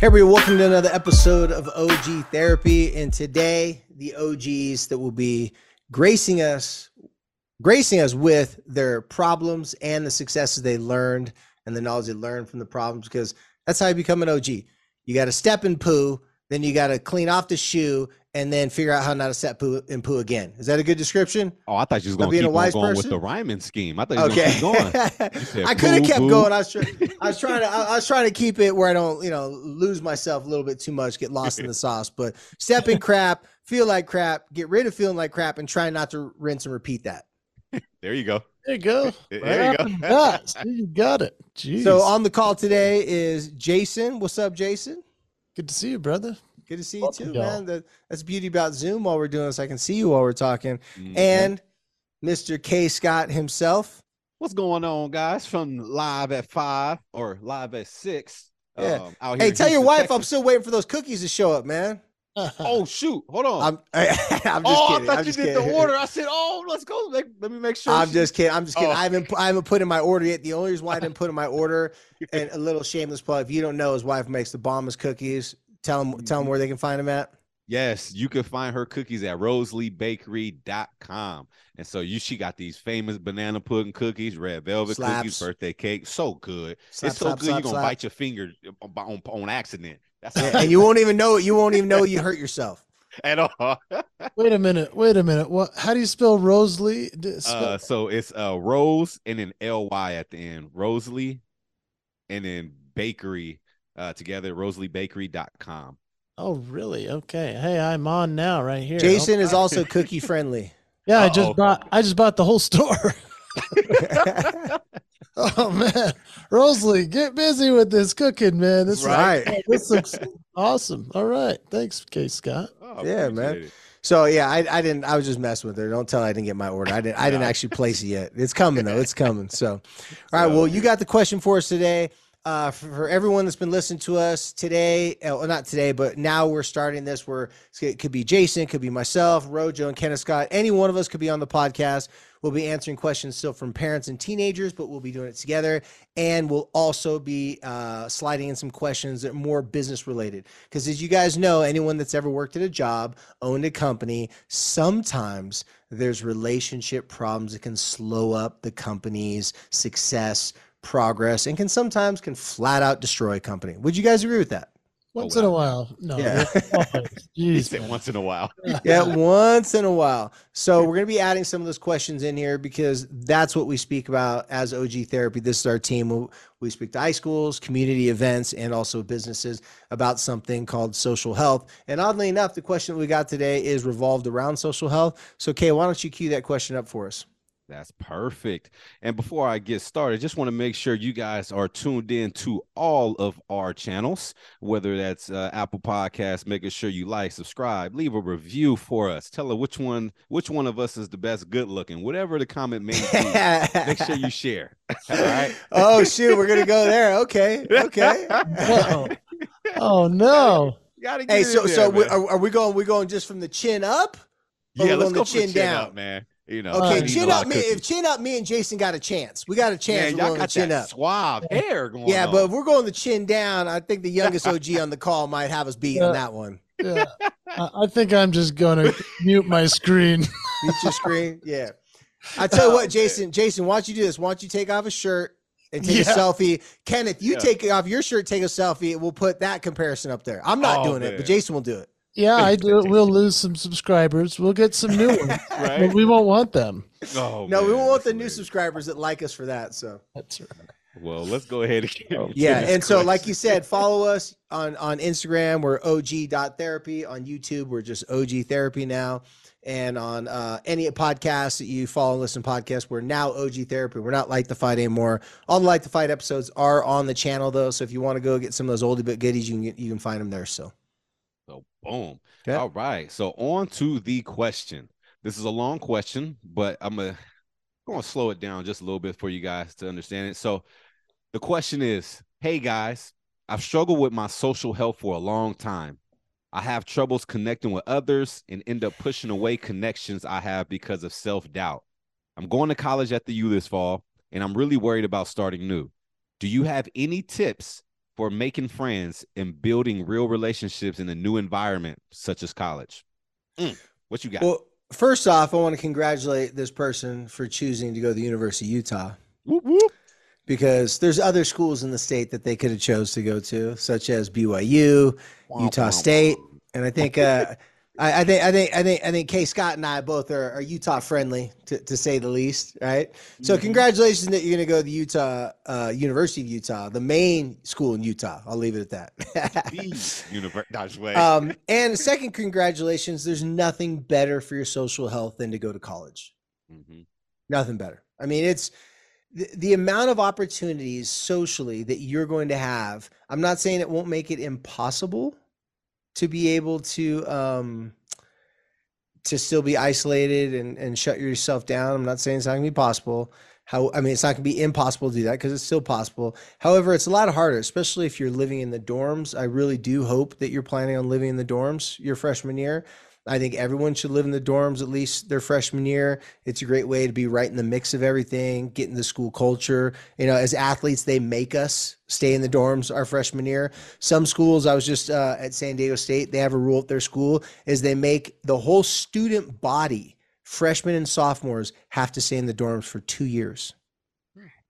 Hey everybody, welcome to another episode of OG Therapy. And today, the OGs that will be gracing us with their problems and the successes they learned and the knowledge they learned from the problems, because that's how you become an OG. You got to step and poo, then you got to clean off the shoe, and then figure out how not to step and poo again. Is that a good description? Oh, I thought you was going to keep going with the rhyming scheme. I thought you was going to keep going. Said, I could have kept going. I was trying to keep it where I don't, lose myself a little bit too much, get lost in the sauce. But step in crap, feel like crap, get rid of feeling like crap, and try not to rinse and repeat that. There you go. There you go. There you go. You got it. Jeez. So on the call today is Jason. What's up, Jason? Good to see you, brother. Good to see you too, man. That's the beauty about Zoom while we're doing this. I can see you while we're talking. Mm-hmm. And Mr. K. Scott himself. What's going on, guys? From live at 5 or live at 6. Yeah. Out here, hey, tell your wife, Texas. I'm still waiting for those cookies to show up, man. Oh, shoot. Hold on. I'm just kidding. I thought you did the order. I said, oh, let's go. Let me make sure. I'm just kidding. Oh. I haven't put in my order yet. The only reason why I didn't put in my order, and a little shameless plug, if you don't know, his wife makes the bombest cookies. Tell them where they can find them at. Yes, you can find her cookies at rosaliebakery.com. And so she got these famous banana pudding cookies, red velvet cookies, birthday cake. So good. It's so good, you're going to bite your finger on accident. That's and you won't even know it. You won't even know you hurt yourself at all. Wait a minute. What? How do you spell Rosalie? So it's Rose and an L-Y at the end. Rosalie and then bakery together. rosaliebakery.com. Oh, really? Okay. Hey, I'm on now right here. Jason is also cookie friendly. Yeah, I just bought the whole store. Oh man, Rosalie, get busy with this cooking, man. This right. This looks awesome. All right, thanks, K. Scott. Oh, yeah, man. It. So yeah, I didn't. I was just messing with her. Don't tell her I didn't get my order. I didn't actually place it yet. It's coming though. It's coming. So, all right. Well, you got the question for us today. For everyone that's been listening to us today, not today, but now we're starting this where it could be Jason, could be myself, Rojo, and Kenneth Scott. Any one of us could be on the podcast. We'll be answering questions still from parents and teenagers, but we'll be doing it together. And we'll also be sliding in some questions that are more business related. Because as you guys know, anyone that's ever worked at a job, owned a company, sometimes there's relationship problems that can slow up the company's success, progress, and can sometimes flat out destroy a company. Would you guys agree with that? Once in a while. No. Yeah. Jeez, once in a while. Yeah, once in a while. So we're going to be adding some of those questions in here because that's what we speak about as OG Therapy. This is our team. We speak to high schools, community events, and also businesses about something called social health. And oddly enough, the question that we got today is revolved around social health. So Kay, why don't you cue that question up for us? That's perfect. And before I get started, just want to make sure you guys are tuned in to all of our channels, whether that's Apple Podcasts, making sure you like, subscribe, leave a review for us. Tell her which one of us is the best good looking, whatever the comment may be. Make sure you share. All right. Oh, shoot. We're going to go there. Okay. Okay. Oh, no. Hey, so are we going just from the chin up? Yeah, let's go from the chin down, man. Okay, chin up. If chin up, me and Jason got a chance. We got a chance. Yeah, y'all got chin up. Suave hair going on. But if we're going the chin down, I think the youngest OG on the call might have us beat on that one. Yeah. I think I'm just going to mute my screen. Mute your screen? Yeah. I tell you what, Jason, why don't you do this? Why don't you take off a shirt and take a selfie? Kenneth, you take off your shirt, take a selfie, and we'll put that comparison up there. I'm not doing it, but Jason will do it. Yeah, I do. We'll lose some subscribers. We'll get some new ones. Right? But we won't want them. Oh, no, man, we won't want the new subscribers that like us for that. So that's right. Well, let's go ahead and So, like you said, follow us on Instagram. We're og.therapy. On YouTube, we're just OG Therapy now. And on any podcast that you follow and listen to podcasts, we're now OG Therapy. We're not Light the Fight anymore. All the Light the Fight episodes are on the channel, though. So if you want to go get some of those oldie but goodies, you can find them there. So. So boom. Okay. All right. So on to the question. This is a long question, but I'm going to slow it down just a little bit for you guys to understand it. So the question is, hey guys, I've struggled with my social health for a long time. I have troubles connecting with others and end up pushing away connections I have because of self-doubt. I'm going to college at the U this fall, and I'm really worried about starting new. Do you have any tips for making friends and building real relationships in a new environment such as college? What you got? Well, first off, I want to congratulate this person for choosing to go to the University of Utah. Whoop, whoop. Because there's other schools in the state that they could have chose to go to, such as BYU, Utah State, and I think I think Kay Scott and I both are Utah friendly, to say the least, right? So congratulations that you're going to go to the Utah University of Utah, the main school in Utah. I'll leave it at that. And second, congratulations. There's nothing better for your social health than to go to college. Mm-hmm. Nothing better. I mean, it's. The amount of opportunities socially that you're going to have, I'm not saying it won't make it impossible to be able to still be isolated and shut yourself down. I'm not saying it's not going to be possible. It's not going to be impossible to do that because it's still possible. However, it's a lot harder, especially if you're living in the dorms. I really do hope that you're planning on living in the dorms your freshman year. I think everyone should live in the dorms at least their freshman year. It's a great way to be right in the mix of everything, get in the school culture. You know, as athletes, they make us stay in the dorms our freshman year. Some schools, I was just at San Diego State, they have a rule at their school is they make the whole student body, freshmen and sophomores, have to stay in the dorms for 2 years.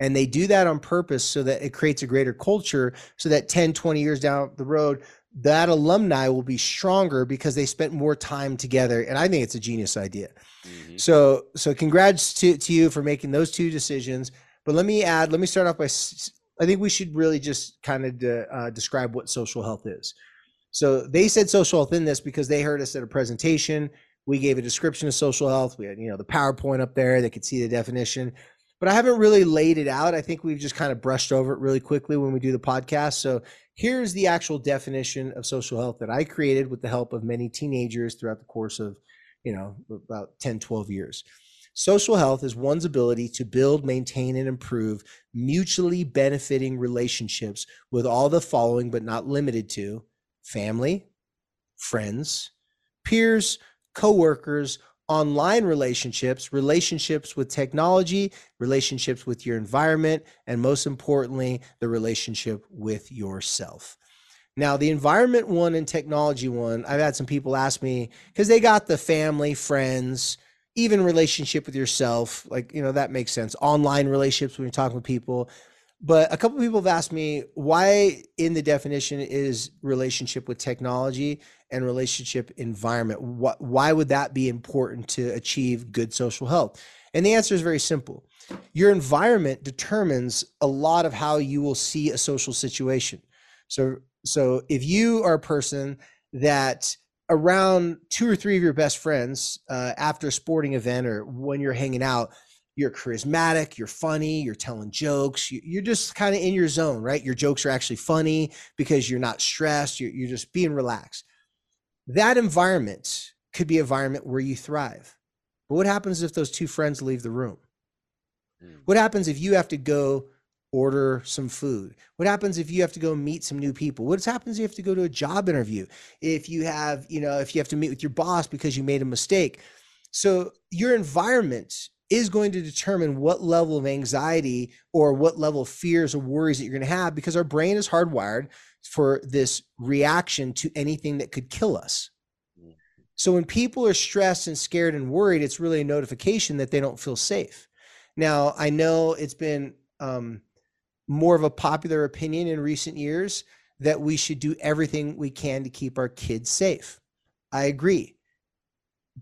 And they do that on purpose so that it creates a greater culture so that 10, 20 years down the road, that alumni will be stronger because they spent more time together. And I think it's a genius idea. Mm-hmm. So congrats to you for making those two decisions. But let me start off by, I think we should really just kind of describe what social health is. So they said social health in this because they heard us at a presentation. We gave a description of social health. We had, the PowerPoint up there. They could see the definition. But I haven't really laid it out. I think we've just kind of brushed over it really quickly when we do the podcast. So here's the actual definition of social health that I created with the help of many teenagers throughout the course of, about 10, 12 years. Social health is one's ability to build, maintain, and improve mutually benefiting relationships with all the following, but not limited to family, friends, peers, coworkers, online relationships, relationships with technology, relationships with your environment, and most importantly, the relationship with yourself. Now, the environment one and technology one, I've had some people ask me because they got the family, friends, even relationship with yourself. That makes sense. Online relationships when you're talking with people. But a couple of people have asked me why in the definition is relationship with technology and relationship environment. Why would that be important to achieve good social health? And the answer is very simple. Your environment determines a lot of how you will see a social situation. So if you are a person that around 2 or 3 of your best friends after a sporting event or when you're hanging out, you're charismatic, you're funny, you're telling jokes, you're just kind of in your zone, right? Your jokes are actually funny because you're not stressed, you're just being relaxed. That environment could be an environment where you thrive. But what happens if those 2 friends leave the room? What happens if you have to go order some food? What happens if you have to go meet some new people? What happens if you have to go to a job interview? If you have, if you have to meet with your boss because you made a mistake. So your environment is going to determine what level of anxiety or what level of fears or worries that you're going to have because our brain is hardwired for this reaction to anything that could kill us. So when people are stressed and scared and worried, it's really a notification that they don't feel safe. Now, I know it's been more of a popular opinion in recent years that we should do everything we can to keep our kids safe. I agree.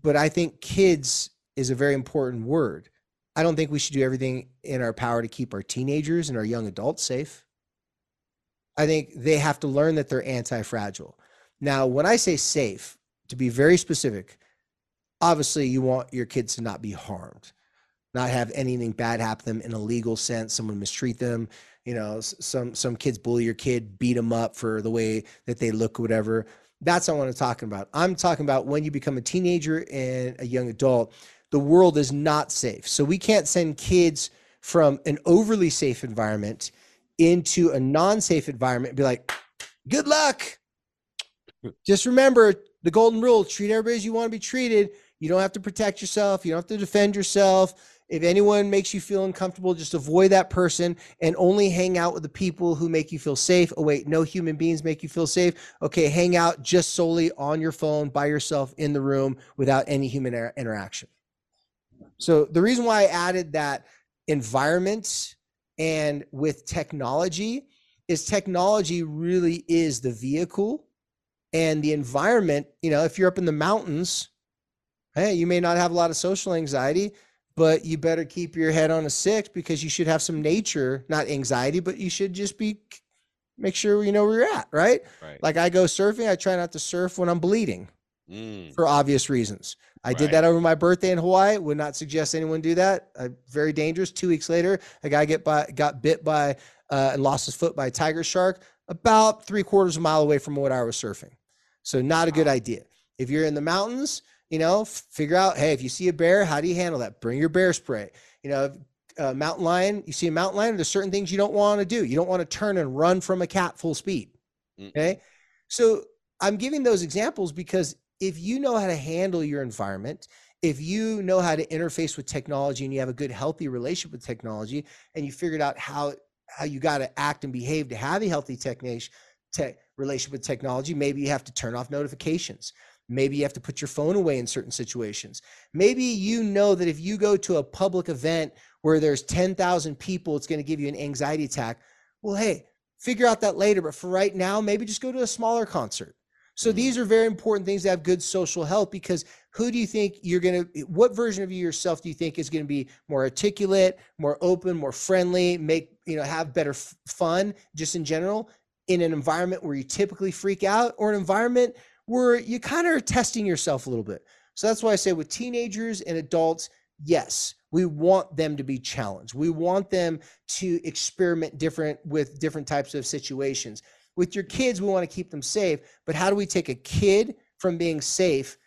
But I think kids is a very important word. I don't think we should do everything in our power to keep our teenagers and our young adults safe. I think they have to learn that they're anti-fragile. Now, when I say safe, to be very specific, obviously you want your kids to not be harmed, not have anything bad happen to them in a legal sense, someone mistreat them, some kids bully your kid, beat them up for the way that they look, whatever. That's not what I'm talking about. I'm talking about when you become a teenager and a young adult, the world is not safe. So we can't send kids from an overly safe environment into a non-safe environment and be like, good luck. Just remember the golden rule, treat everybody as you want to be treated. You don't have to protect yourself. You don't have to defend yourself. If anyone makes you feel uncomfortable, just avoid that person and only hang out with the people who make you feel safe. Oh, wait, no human beings make you feel safe. Okay, hang out just solely on your phone by yourself in the room without any human interaction. So the reason why I added that environment and with technology is technology really is the vehicle, and the environment, you know, if you're up in the mountains, hey, you may not have a lot of social anxiety, but you better keep your head on a six because you should have some nature, not anxiety, but you should just be, make sure you know where you're at, right? Right. Like I go surfing, I try not to surf when I'm bleeding for obvious reasons. I did that over my birthday in Hawaii. Would not suggest anyone do that. Very dangerous. 2 weeks later, a guy got bit by and lost his foot by a tiger shark about 3/4 of a mile away from what I was surfing. So not a good idea. If you're in the mountains, you know, figure out, hey, if you see a bear, how do you handle that? Bring your bear spray. You know, mountain lion, you see a mountain lion, there's certain things you don't want to do. You don't want to turn and run from a cat full speed. Okay. So I'm giving those examples because if you know how to handle your environment, if you know how to interface with technology and you have a good, healthy relationship with technology, and you figured out how you got to act and behave to have a healthy relationship with technology, maybe you have to turn off notifications. Maybe you have to put your phone away in certain situations. Maybe you know that if you go to a public event where there's 10,000 people, it's going to give you an anxiety attack. Well, hey, figure out that later. But for right now, maybe just go to a smaller concert. So these are very important things to have good social health, because who do you think you're going to, what version of yourself do you think is going to be more articulate, more open, more friendly, make, you know, have better fun just in general in an environment where you typically freak out, or an environment where you kind of are testing yourself a little bit. So that's why I say with teenagers and adults, yes, we want them to be challenged. We want them to experiment with different types of situations. With your kids, we want to keep them safe, but how do we take a kid from being safe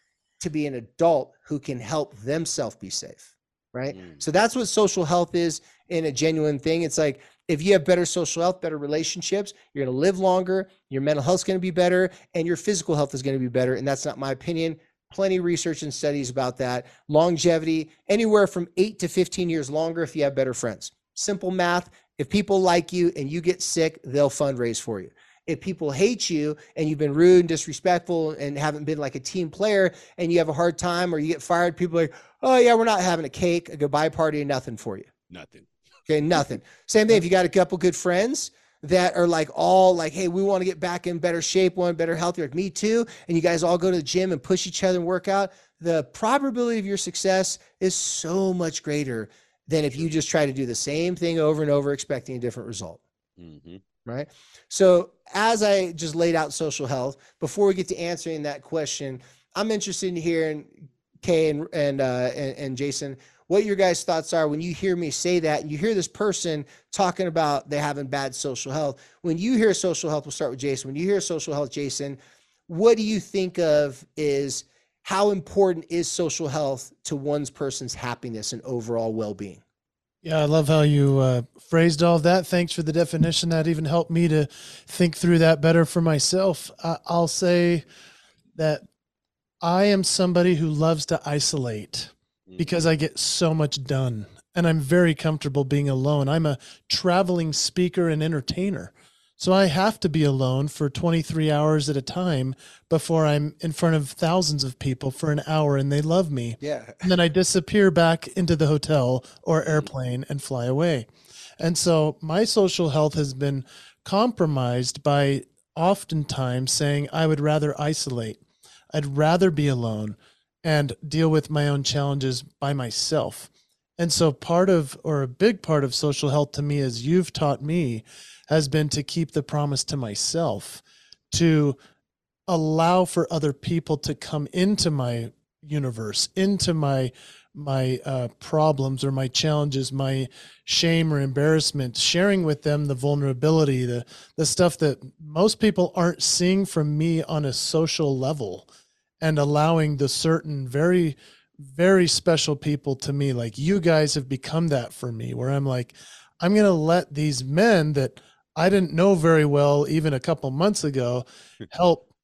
to be an adult who can help themselves be safe, right? So that's what social health is in a genuine thing. It's like, if you have better social health, better relationships, you're going to live longer, your mental health is going to be better, and your physical health is going to be better. And that's not my opinion. Plenty of research and studies about that. Longevity, anywhere from 8 to 15 years longer if you have better friends. Simple math. If people like you and you get sick, they'll fundraise for you. If people hate you and you've been rude and disrespectful and haven't been like a team player and you have a hard time or you get fired, people are like, oh yeah, we're not having a cake, a goodbye party, and nothing for you. Nothing. Okay, nothing. Same thing if you got a couple good friends that are like all like, hey, we want to get back in better shape, want better healthier, like me too, and you guys all go to the gym and push each other and work out, the probability of your success is so much greater than if you just try to do the same thing over and over expecting a different result. Right? So as I just laid out social health, before we get to answering that question, I'm interested in hearing Kay and Jason, what your guys' thoughts are when you hear me say that, and you hear this person talking about they having bad social health. When you hear social health, we'll start with Jason. When you hear social health, Jason, what do you think of is how important is social health to one's person's happiness and overall well-being? Yeah, I love how you phrased all that. Thanks for the definition. That even helped me to think through that better for myself. I'll say that I am somebody who loves to isolate, because I get so much done and I'm very comfortable being alone. I'm a traveling speaker and entertainer. So I have to be alone for 23 hours at a time before I'm in front of thousands of people for an hour and they love me. Yeah. And then I disappear back into the hotel or airplane and fly away. And so my social health has been compromised by oftentimes saying I would rather isolate. I'd rather be alone and deal with my own challenges by myself. And so part of, or a big part of social health to me, as you've taught me, has been to keep the promise to myself, to allow for other people to come into my universe, into my problems or my challenges, my shame or embarrassment, sharing with them the vulnerability, the stuff that most people aren't seeing from me on a social level, and allowing the certain very, very special people to me, like you guys have become that for me, where I'm like, I'm going to let these men that I didn't know very well, even a couple months ago, help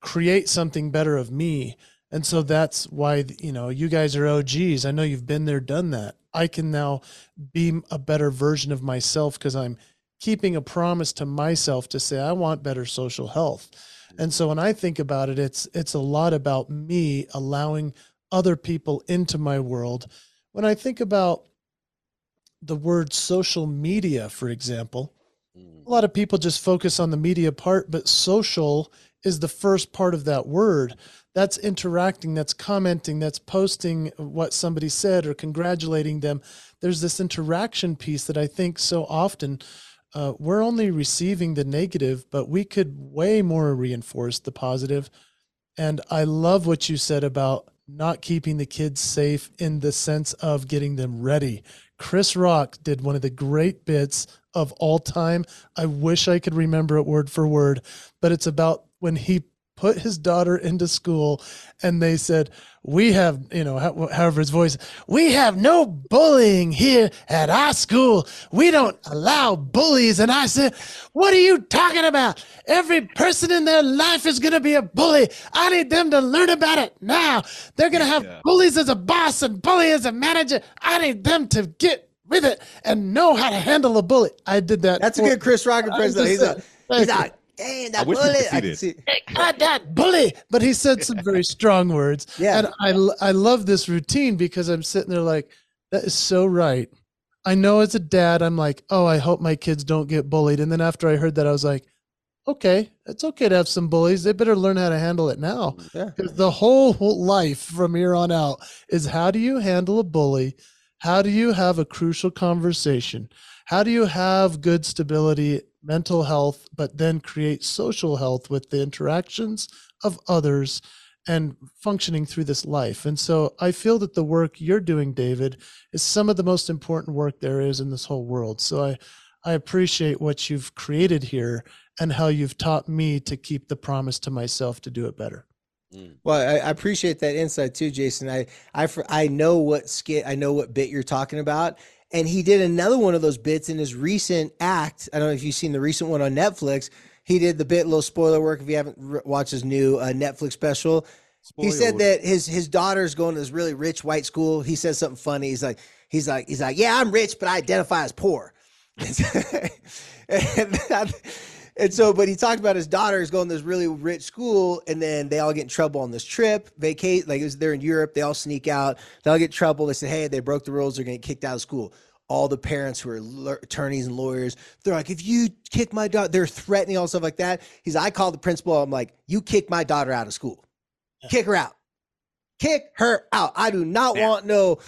create something better of me. And so that's why, you know, you guys are OGs. I know you've been there, done that. I can now be a better version of myself because I'm keeping a promise to myself to say, I want better social health. And so when I think about it, it's a lot about me allowing other people into my world. When I think about the word social media, for example, a lot of people just focus on the media part, but social is the first part of that word. That's interacting, that's commenting, that's posting what somebody said or congratulating them. There's this interaction piece that I think so often we're only receiving the negative, but we could way more reinforce the positive. And I love what you said about not keeping the kids safe in the sense of getting them ready. Chris Rock did one of the great bits of all time. I wish I could remember it word for word, but it's about when he put his daughter into school and they said, we have, you know, however his voice, we have no bullying here at our school. We don't allow bullies. And I said, what are you talking about? Every person in their life is going to be a bully. I need them to learn about it now. They're going to have bullies as a boss and bully as a manager. I need them to get with it and know how to handle a bully. I did that. That's a good Chris Rock impression. He's out. Dang, that bully. That bully. But he said some very strong words. Yeah. And I love this routine because I'm sitting there like, that is so right. I know as a dad, I'm like, oh, I hope my kids don't get bullied. And then after I heard that, I was like, okay, it's okay to have some bullies. They better learn how to handle it now. Yeah. The whole life from here on out is, how do you handle a bully? How do you have a crucial conversation? How do you have good stability, mental health, but then create social health with the interactions of others and functioning through this life? And so I feel that the work you're doing, David, is some of the most important work there is in this whole world. So I appreciate what you've created here and how you've taught me to keep the promise to myself to do it better. Well, I appreciate that insight too, Jason. I know what skit, I know what bit you're talking about. And he did another one of those bits in his recent act. I don't know if you've seen the recent one on Netflix. He did the bit, a little spoiler work if you haven't watched his new Netflix special. Spoiler. He said that his daughter's going to this really rich white school. He says something funny. He's like, yeah, I'm rich, but I identify as poor. But he talked about his daughter's going to this really rich school, and then they all get in trouble on this trip, vacate, like they're in Europe, they all sneak out, they all get in trouble. They say, hey, they broke the rules, they're going to get kicked out of school. All the parents who are attorneys and lawyers, they're like, if you kick my daughter, they're threatening, all stuff like that. He's like, I called the principal, I'm like, you kick my daughter out of school. Yeah. Kick her out. Kick her out. I do not want no...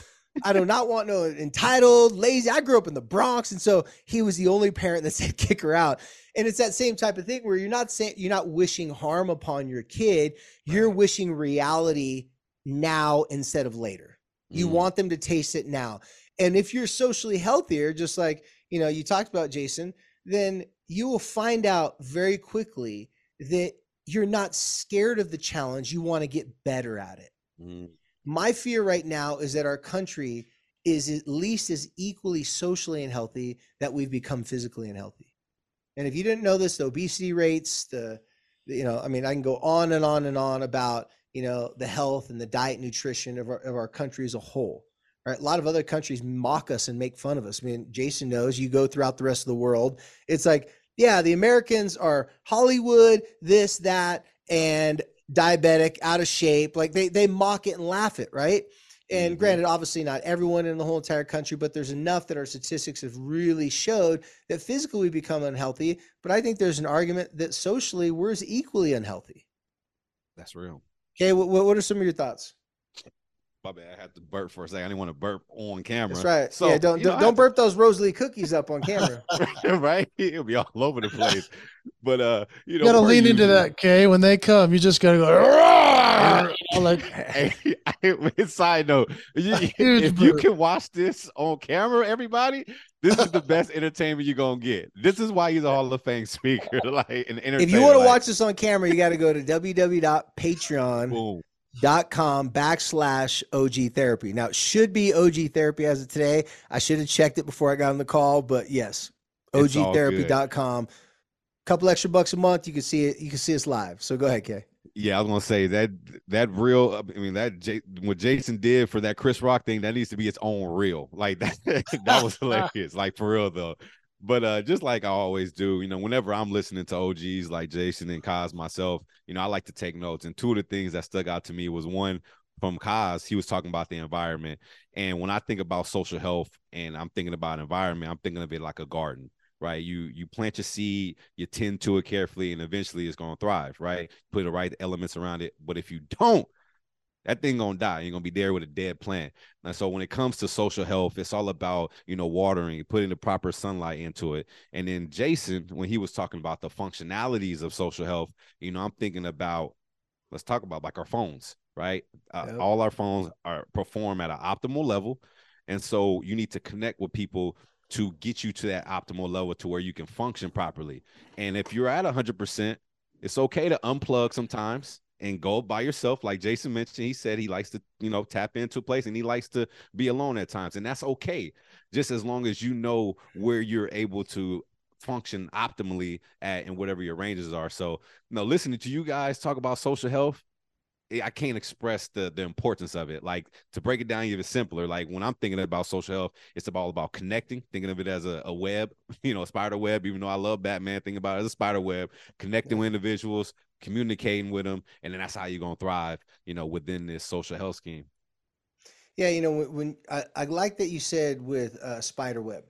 I do not want no entitled, lazy. I grew up in the Bronx, and so he was the only parent that said kick her out. And it's that same type of thing where you're not saying, you're not wishing harm upon your kid. You're wishing reality now instead of later. You want them to taste it now. And if you're socially healthier, just like, you know, you talked about, Jason, then you will find out very quickly that you're not scared of the challenge. You want to get better at it. My fear right now is that our country is at least as equally socially unhealthy that we've become physically unhealthy. And if you didn't know this, the obesity rates, I can go on and on and on about, you know, the health and the diet, nutrition of our country as a whole. All right. A lot of other countries mock us and make fun of us. I mean, Jason knows, you go throughout the rest of the world. It's like, yeah, the Americans are Hollywood, this, that, and diabetic, out of shape, like they mock it and laugh it, right? And granted, obviously not everyone in the whole entire country, but there's enough that our statistics have really showed that physically we become unhealthy. But I think there's an argument that socially we're as equally unhealthy. That's real. Okay, what are some of your thoughts? My bad, I had to burp for a second. I didn't want to burp on camera. That's right. So yeah, don't burp those Rosalie cookies up on camera. Right? It'll be all over the place. But you know, you gotta lean into that, Kay. When they come, you just gotta go Side note, if you can watch this on camera, everybody, this is the best entertainment you're gonna get. This is why he's a Hall of Fame speaker. Like an entertainer. If you want to watch this on camera, you got to go to www.patreon.com/OG Therapy. Now it should be OG Therapy as of today. I should have checked it before I got on the call, but yes, OGtherapy.com. Couple extra bucks a month, you can see it. You can see us live. So go ahead, Kay. Yeah, I was gonna say that reel. I mean, what Jason did for that Chris Rock thing, that needs to be its own reel. Like that was hilarious. Like for real though. But just like I always do, whenever I'm listening to OGs like Jason and Kaz myself, I like to take notes. And two of the things that stuck out to me was one from Kaz. He was talking about the environment. And when I think about social health and I'm thinking about environment, I'm thinking of it like a garden. Right. You plant your seed, you tend to it carefully, and eventually it's going to thrive. Right. Put the right elements around it. But if you don't, that thing going to die. You're going to be there with a dead plant. And so when it comes to social health, it's all about, watering, putting the proper sunlight into it. And then Jason, when he was talking about the functionalities of social health, I'm thinking about, let's talk about like our phones. Right. Yep. All our phones perform at an optimal level. And so you need to connect with people to get you to that optimal level to where you can function properly. And if you're at 100%, it's okay to unplug sometimes and go by yourself. Like Jason mentioned, he said he likes to, tap into a place and he likes to be alone at times. And that's okay. Just as long as you know where you're able to function optimally at and whatever your ranges are. So listening to you guys talk about social health, I can't express the importance of it. Like to break it down even simpler, like when I'm thinking about social health, it's all about connecting, thinking of it as a web, a spider web, even though I love Batman, thinking about it as a spider web, connecting with individuals, communicating with them. And then that's how you're going to thrive, within this social health scheme. Yeah. When I like that you said with spider web,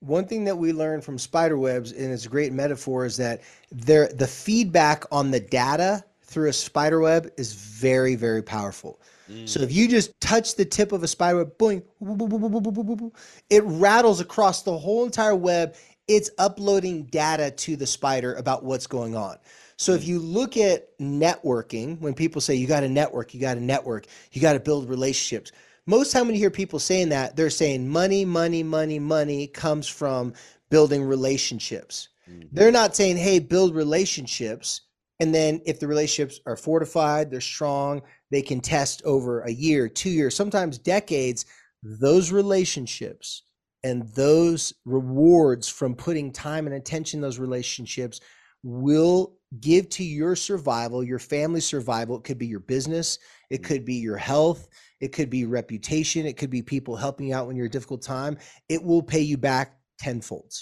one thing that we learned from spider webs, and it's a great metaphor, is that the feedback on the data through a spider web is very, very powerful. So if you just touch the tip of a spider web, boing, boop, boop, boop, boop, boop, boop, boop, it rattles across the whole entire web. It's uploading data to the spider about what's going on. So if you look at networking, when people say you got to network, you got to network, you got to build relationships. Most time when you hear people saying that, they're saying money, money, money, money comes from building relationships. They're not saying, hey, build relationships. And then if the relationships are fortified, they're strong, they can test over a year, 2 years, sometimes decades, those relationships and those rewards from putting time and attention in those relationships will give to your survival, your family survival. It could be your business. It could be your health. It could be reputation. It could be people helping you out when you're in a difficult time. It will pay you back tenfold.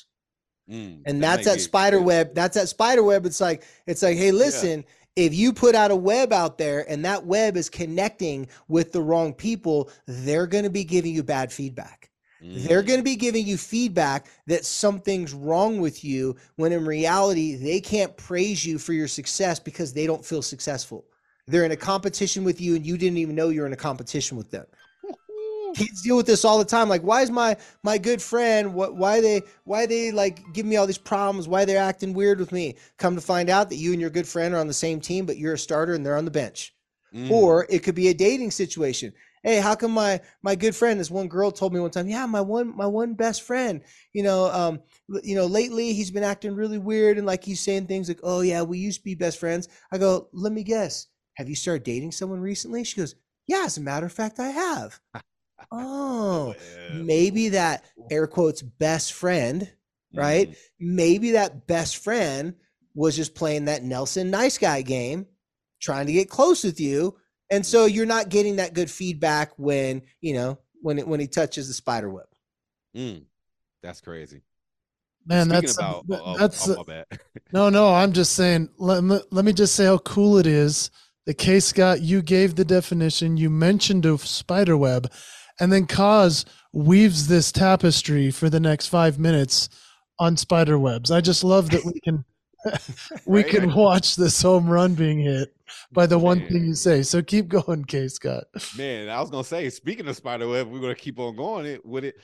And that's that spider web. That's that spider web. It's like, hey, listen, if you put out a web out there and that web is connecting with the wrong people, they're going to be giving you bad feedback. They're going to be giving you feedback that something's wrong with you, when in reality, they can't praise you for your success because they don't feel successful. They're in a competition with you and you didn't even know you're in a competition with them. Kids deal with this all the time. Like, why is my good friend, why are they like giving me all these problems? Why they're acting weird with me? Come to find out that you and your good friend are on the same team, but you're a starter and they're on the bench. Or it could be a dating situation. Hey, how come my good friend, this one girl told me one time, yeah, my one best friend, lately he's been acting really weird. And like, he's saying things like, oh yeah, we used to be best friends. I go, let me guess. Have you started dating someone recently? She goes, yeah, as a matter of fact, I have. Oh, maybe that air quotes best friend, right? Maybe that best friend was just playing that Nelson nice guy game, trying to get close with you. And so you're not getting that good feedback when he touches the spider web. That's crazy. Man, no, I'm just saying, let me just say how cool it is. The case, Scott, you gave the definition, you mentioned a spider web. And then Kaz weaves this tapestry for the next 5 minutes on spider webs. I just love that we can can watch this home run being hit by the one thing you say. So keep going, K. Scott. Man, I was gonna say, speaking of spider web, we're gonna keep on going with it.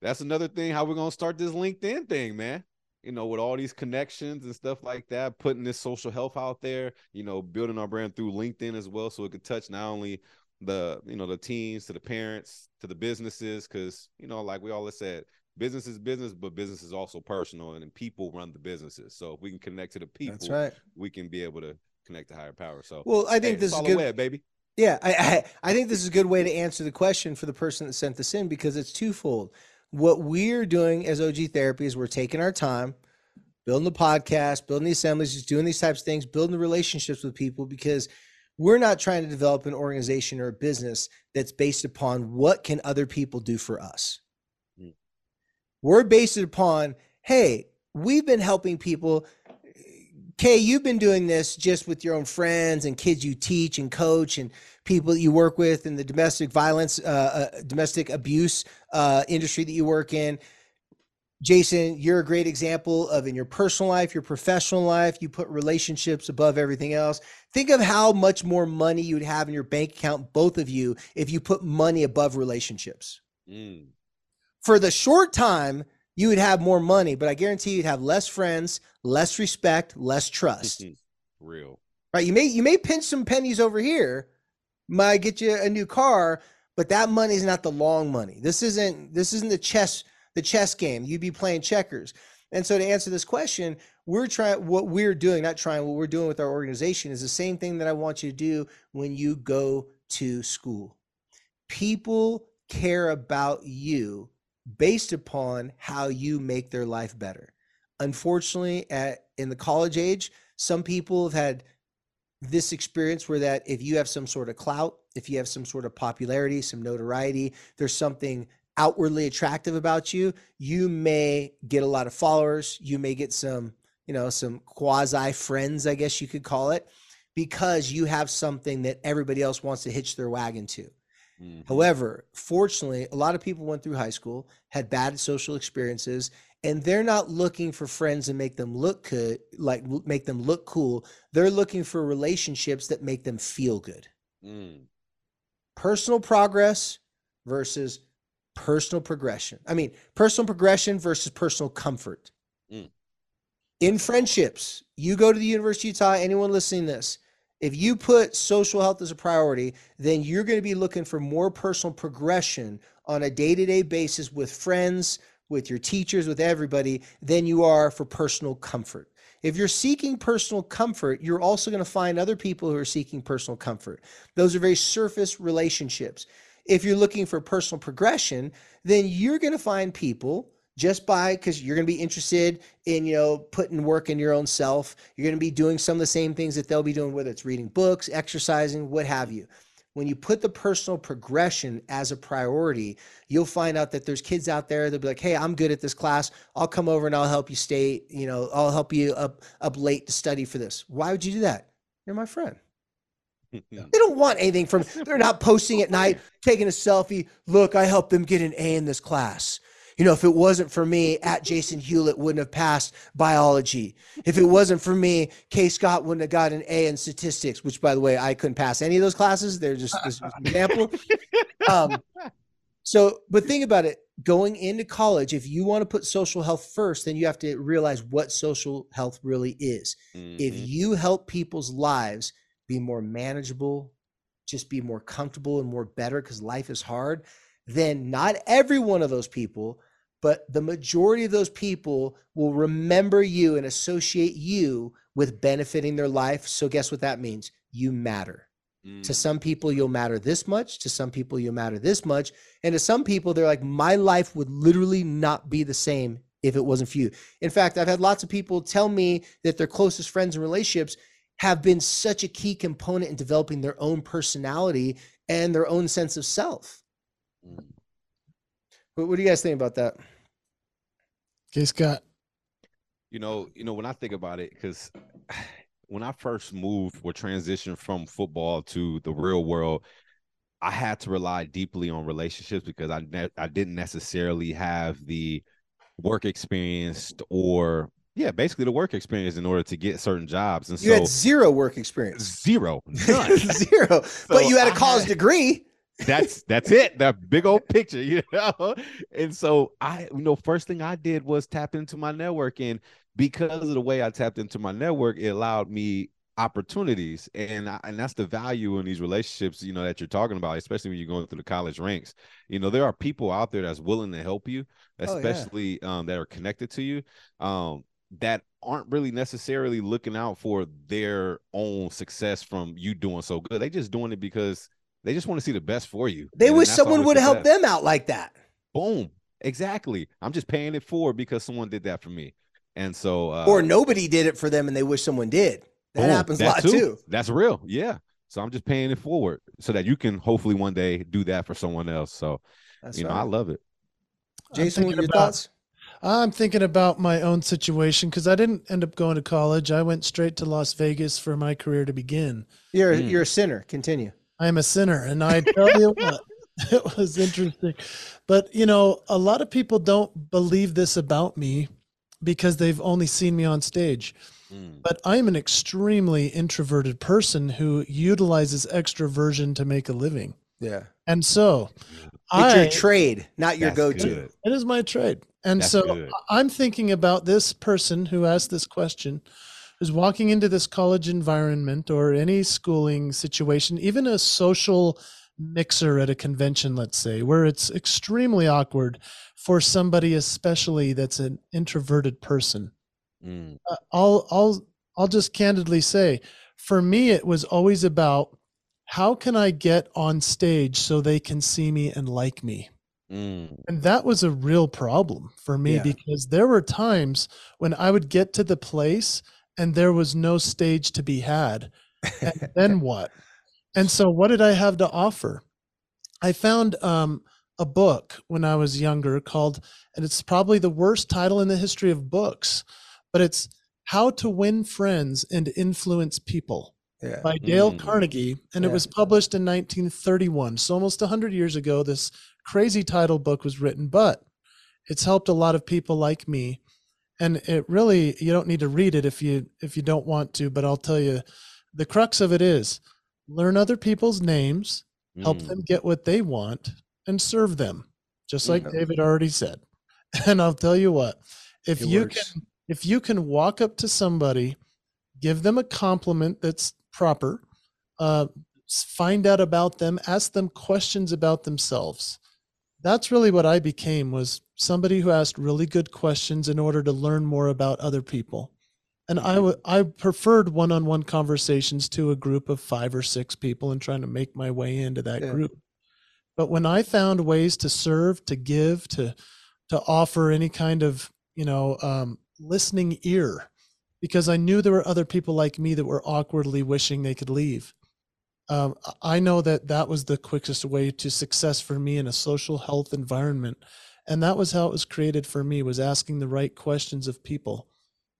That's another thing, how we're gonna start this LinkedIn thing, man. you know, with all these connections and stuff like that, putting this social health out there, you know, building our brand through LinkedIn as well. So it could touch not only the, you know, the teens to the parents to the businesses, because, you know, like we always said, business is business, but business is also personal, and people run the businesses. So if we can connect to the people, that's right, we can be able to connect to higher power. So, well, I think this is good, web, baby. Yeah, I think this is a good way to answer the question for the person that sent this in, because it's twofold. What we're doing as OG Therapy is we're taking our time, building the podcast, building the assemblies, just doing these types of things, building the relationships with people, because we're not trying to develop an organization or a business that's based upon what can other people do for us. Mm. We're based upon, hey, we've been helping people. Kay, you've been doing this just with your own friends and kids you teach and coach and people that you work with in the domestic violence, domestic abuse industry that you work in. Jason, you're a great example of, in your personal life, your professional life, you put relationships above everything else. Think of how much more money you'd have in your bank account, both of you, if you put money above relationships. Mm. For the short time, you would have more money, but I guarantee you'd have less friends, less respect, less trust. Real. Right. You may pinch some pennies over here, might get you a new car, but that money is not the long money. This isn't the chess game. You'd be playing checkers. And so to answer this question, what we're doing with our organization is the same thing that I want you to do when you go to school. People care about you based upon how you make their life better. Unfortunately, in the college age, some people have had this experience where that if you have some sort of clout, if you have some sort of popularity, some notoriety, there's something outwardly attractive about you, you may get a lot of followers, you may get some, you know, some quasi friends, I guess you could call it, because you have something that everybody else wants to hitch their wagon to. However, fortunately, a lot of people went through high school, had bad social experiences, and they're not looking for friends that make them look good, like make them look cool. They're looking for relationships that make them feel good. Mm. Personal progress versus personal progression. I mean, personal progression versus personal comfort. Mm. In friendships, you go to the University of Utah, anyone listening to this, if you put social health as a priority, then you're going to be looking for more personal progression on a day-to-day basis with friends, with your teachers, with everybody, than you are for personal comfort. If you're seeking personal comfort, you're also going to find other people who are seeking personal comfort. Those are very surface relationships. If you're looking for personal progression, then you're going to find people just by, because you're going to be interested in, you know, putting work in your own self. You're going to be doing some of the same things that they'll be doing, whether it's reading books, exercising, what have you. When you put the personal progression as a priority, you'll find out that there's kids out there that'll be like, hey, I'm good at this class. I'll come over and I'll help you stay, you know, I'll help you up late to study for this. Why would you do that? You're my friend. Yeah. They don't want anything from, they're not posting at night, taking a selfie. Look, I helped them get an A in this class. You know, if it wasn't for me, at Jason Hewlett wouldn't have passed biology. If it wasn't for me, Kay Scott wouldn't have got an A in statistics, which, by the way, I couldn't pass any of those classes. They're just this is an example. But think about it. Going into college, if you want to put social health first, then you have to realize what social health really is. Mm-hmm. If you help people's lives be more manageable, just be more comfortable and more better, because life is hard, then not every one of those people, but the majority of those people will remember you and associate you with benefiting their life. So guess what that means? You matter. Mm. To some people, you'll matter this much. To some people, you'll matter this much. And to some people, they're like, my life would literally not be the same if it wasn't for you. In fact, I've had lots of people tell me that their closest friends and relationships have been such a key component in developing their own personality and their own sense of self. But what do you guys think about that? Okay, Scott. You know, when I think about it, because when I first moved or transitioned from football to the real world, I had to rely deeply on relationships because I didn't necessarily have the work experience or basically the work experience in order to get certain jobs. And you had zero work experience. Zero. None. Zero. So but you had a college degree. That's it. That big old picture, you know? And so first thing I did was tap into my network. And because of the way I tapped into my network, it allowed me opportunities. And that's the value in these relationships, you know, that you're talking about, especially when you're going through the college ranks. You know, there are people out there that's willing to help you, especially that are connected to you, that aren't really necessarily looking out for their own success from you doing so good. They just doing it because they just want to see the best for you. They wish someone would help them out like that. Boom. Exactly. I'm just paying it forward because someone did that for me. And so, or nobody did it for them and they wish someone did. That happens a lot too. That's real. Yeah. So I'm just paying it forward so that you can hopefully one day do that for someone else. So, you know, I love it. Jason, what are your thoughts? I'm thinking about my own situation because I didn't end up going to college. I went straight to Las Vegas for my career to begin. You're a sinner. Continue. I am a sinner. And I tell you what, it was interesting. But, you know, a lot of people don't believe this about me because they've only seen me on stage. Mm. But I'm an extremely introverted person who utilizes extroversion to make a living. Yeah. And so it's your trade, not your go-to. It is my trade. And I'm thinking about this person who asked this question, who's walking into this college environment or any schooling situation, even a social mixer at a convention, let's say, where it's extremely awkward for somebody, especially that's an introverted person. Mm. I'll just candidly say, for me, it was always about how can I get on stage so they can see me and like me. And that was a real problem for me because there were times when I would get to the place and there was no stage to be had. And then what? And so what did I have to offer? I found a book when I was younger called, and it's probably the worst title in the history of books, but it's How to Win Friends and Influence People by Dale Carnegie. And it was published in 1931. So almost 100 years ago, this crazy title book was written, but it's helped a lot of people like me. And it really, you don't need to read it if you don't want to, but I'll tell you, the crux of it is learn other people's names, help them get what they want, and serve them, just like David already said. And I'll tell you what, if you can walk up to somebody, give them a compliment that's proper, find out about them, ask them questions about themselves. That's really what I became, was somebody who asked really good questions in order to learn more about other people. And I preferred one-on-one conversations to a group of 5 or 6 people and trying to make my way into that group. But when I found ways to serve, to give, to offer any kind of, listening ear, because I knew there were other people like me that were awkwardly wishing they could leave. I know that was the quickest way to success for me in a social health environment. And that was how it was created for me, was asking the right questions of people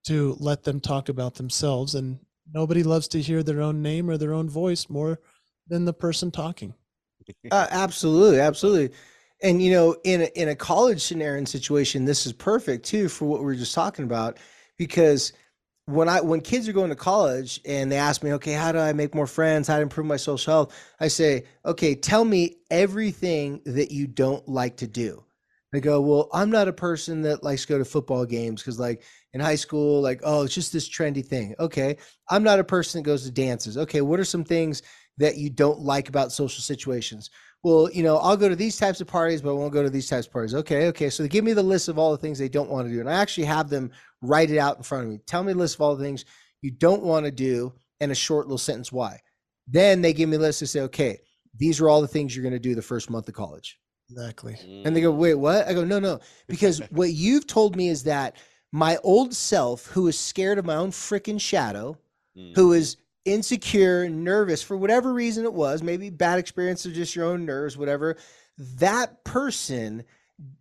to let them talk about themselves. And nobody loves to hear their own name or their own voice more than the person talking. Absolutely. Absolutely. And, you know, in a college scenario and situation, this is perfect too, for what we were just talking about, because when kids are going to college and they ask me, okay, how do I make more friends? How to improve my social health? I say, okay, tell me everything that you don't like to do. They go, well, I'm not a person that likes to go to football games. 'Cause like in high school, like, oh, it's just this trendy thing. Okay. I'm not a person that goes to dances. Okay. What are some things that you don't like about social situations? Well, you know, I'll go to these types of parties, but I won't go to these types of parties. Okay. Okay. So they give me the list of all the things they don't want to do. And I actually have them write it out in front of me. Tell me a list of all the things you don't want to do and a short little sentence why. Then they give me a list and say, okay, these are all the things you're going to do the first month of college. Exactly. And they go, wait, what? I go, no, because what you've told me is that my old self, who is scared of my own freaking shadow, who is insecure, nervous for whatever reason it was, maybe bad experience or just your own nerves, whatever, that person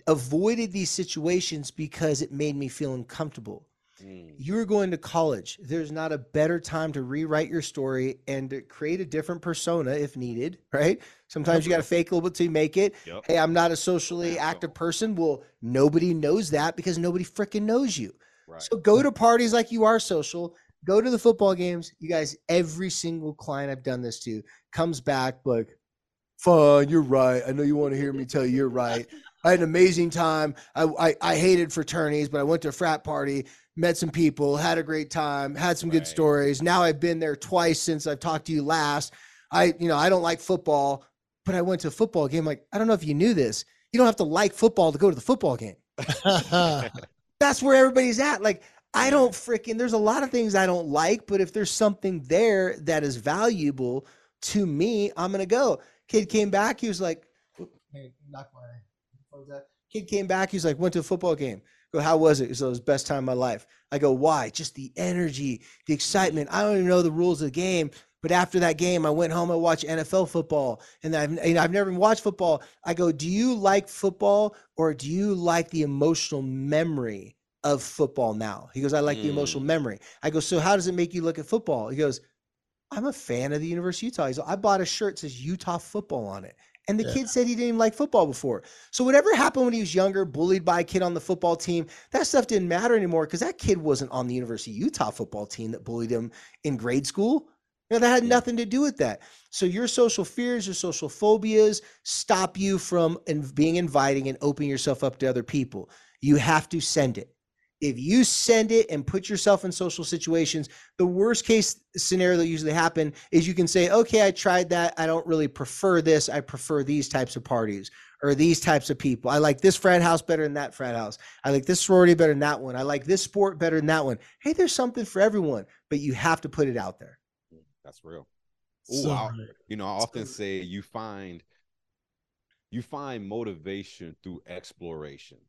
avoided these situations because it made me feel uncomfortable. You're going to college. There's not a better time to rewrite your story and to create a different persona if needed, right? Sometimes you got to fake a little bit till you make it. Yep. Hey, I'm not a socially active person. Well, nobody knows that because nobody freaking knows you. Right. So go to parties like you are social. Go to the football games. You guys, every single client I've done this to comes back like, fun. You're right. I know you want to hear me tell you you're right. I had an amazing time. I hated fraternities, but I went to a frat party, met some people, had a great time, had some good stories. Now I've been there twice since I've talked to you last. I don't like football, but I went to a football game. Like, I don't know if you knew this. You don't have to like football to go to the football game. That's where everybody's at. Like, I don't freaking, there's a lot of things I don't like, but if there's something there that is valuable to me, I'm going to go. Kid came back. He was like, went to a football game. I go, how was it? He said, it was the best time of my life. I go, why? Just the energy, the excitement. I don't even know the rules of the game. But after that game, I went home, I watched NFL football, and I've never watched football. I go, do you like football, or do you like the emotional memory of football now? He goes, I like the emotional memory. I go, so how does it make you look at football? He goes, I'm a fan of the University of Utah. He goes, I bought a shirt that says Utah football on it. And the kid said he didn't even like football before. So whatever happened when he was younger, bullied by a kid on the football team, that stuff didn't matter anymore because that kid wasn't on the University of Utah football team that bullied him in grade school. Now, that had nothing to do with that. So your social fears, your social phobias stop you from being inviting and opening yourself up to other people. You have to send it. If you send it and put yourself in social situations, the worst case scenario that usually happen is you can say, okay, I tried that. I don't really prefer this. I prefer these types of parties or these types of people. I like this frat house better than that frat house. I like this sorority better than that one. I like this sport better than that one. Hey, there's something for everyone, but you have to put it out there. That's real. Ooh, I often say you find motivation through exploration,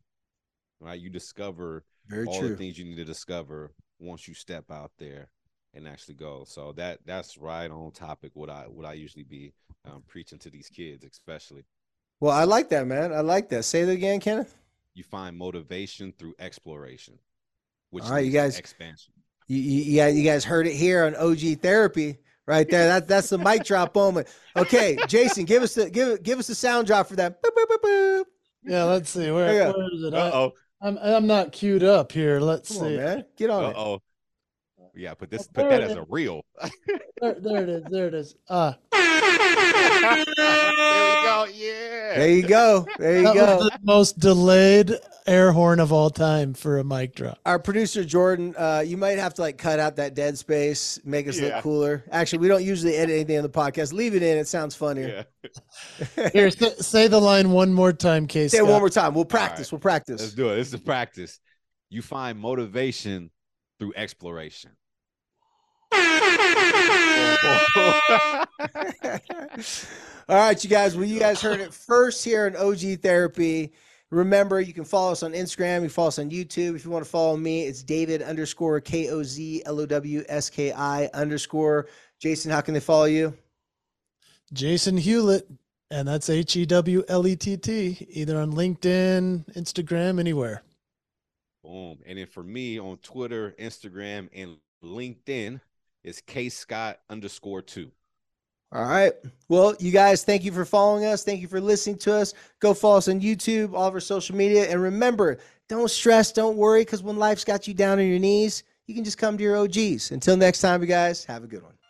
right? You discover the things you need to discover once you step out there and actually go. So that's right on topic. What I usually be preaching to these kids, especially. Well, I like that, man. I like that. Say that again, Kenneth. You find motivation through exploration, which is expansion. You guys heard it here on OG Therapy right there. That's the mic drop moment. Okay, Jason, give us the sound drop for that. Boop, boop, boop, boop. Yeah, let's see where is it. Uh-oh. I'm not queued up here. Let's see. Man. Get on it. Uh-oh. Yeah, put that as a reel. There it is. There it is. There you go. Yeah. There you go. That was the most delayed air horn of all time for a mic drop. Our producer Jordan, you might have to cut out that dead space, make us look cooler. Actually, we don't usually edit anything on the podcast. Leave it in; it sounds funnier. Yeah. Here, say the line one more time, Casey. Say it one more time. We'll practice. Right. We'll practice. Let's do it. This is the practice. You find motivation through exploration. All right, you guys. Well, you guys heard it first here in OG Therapy. Remember, you can follow us on Instagram. You can follow us on YouTube. If you want to follow me, it's David_KOZLOWSKI_ Jason, how can they follow you? Jason Hewlett, and that's HEWLETT, either on LinkedIn, Instagram, anywhere. Boom. And then for me on Twitter, Instagram, and LinkedIn, it's KScott_2. All right. Well, you guys, thank you for following us. Thank you for listening to us. Go follow us on YouTube, all of our social media. And remember, don't stress, don't worry, because when life's got you down on your knees, you can just come to your OGs. Until next time, you guys, have a good one.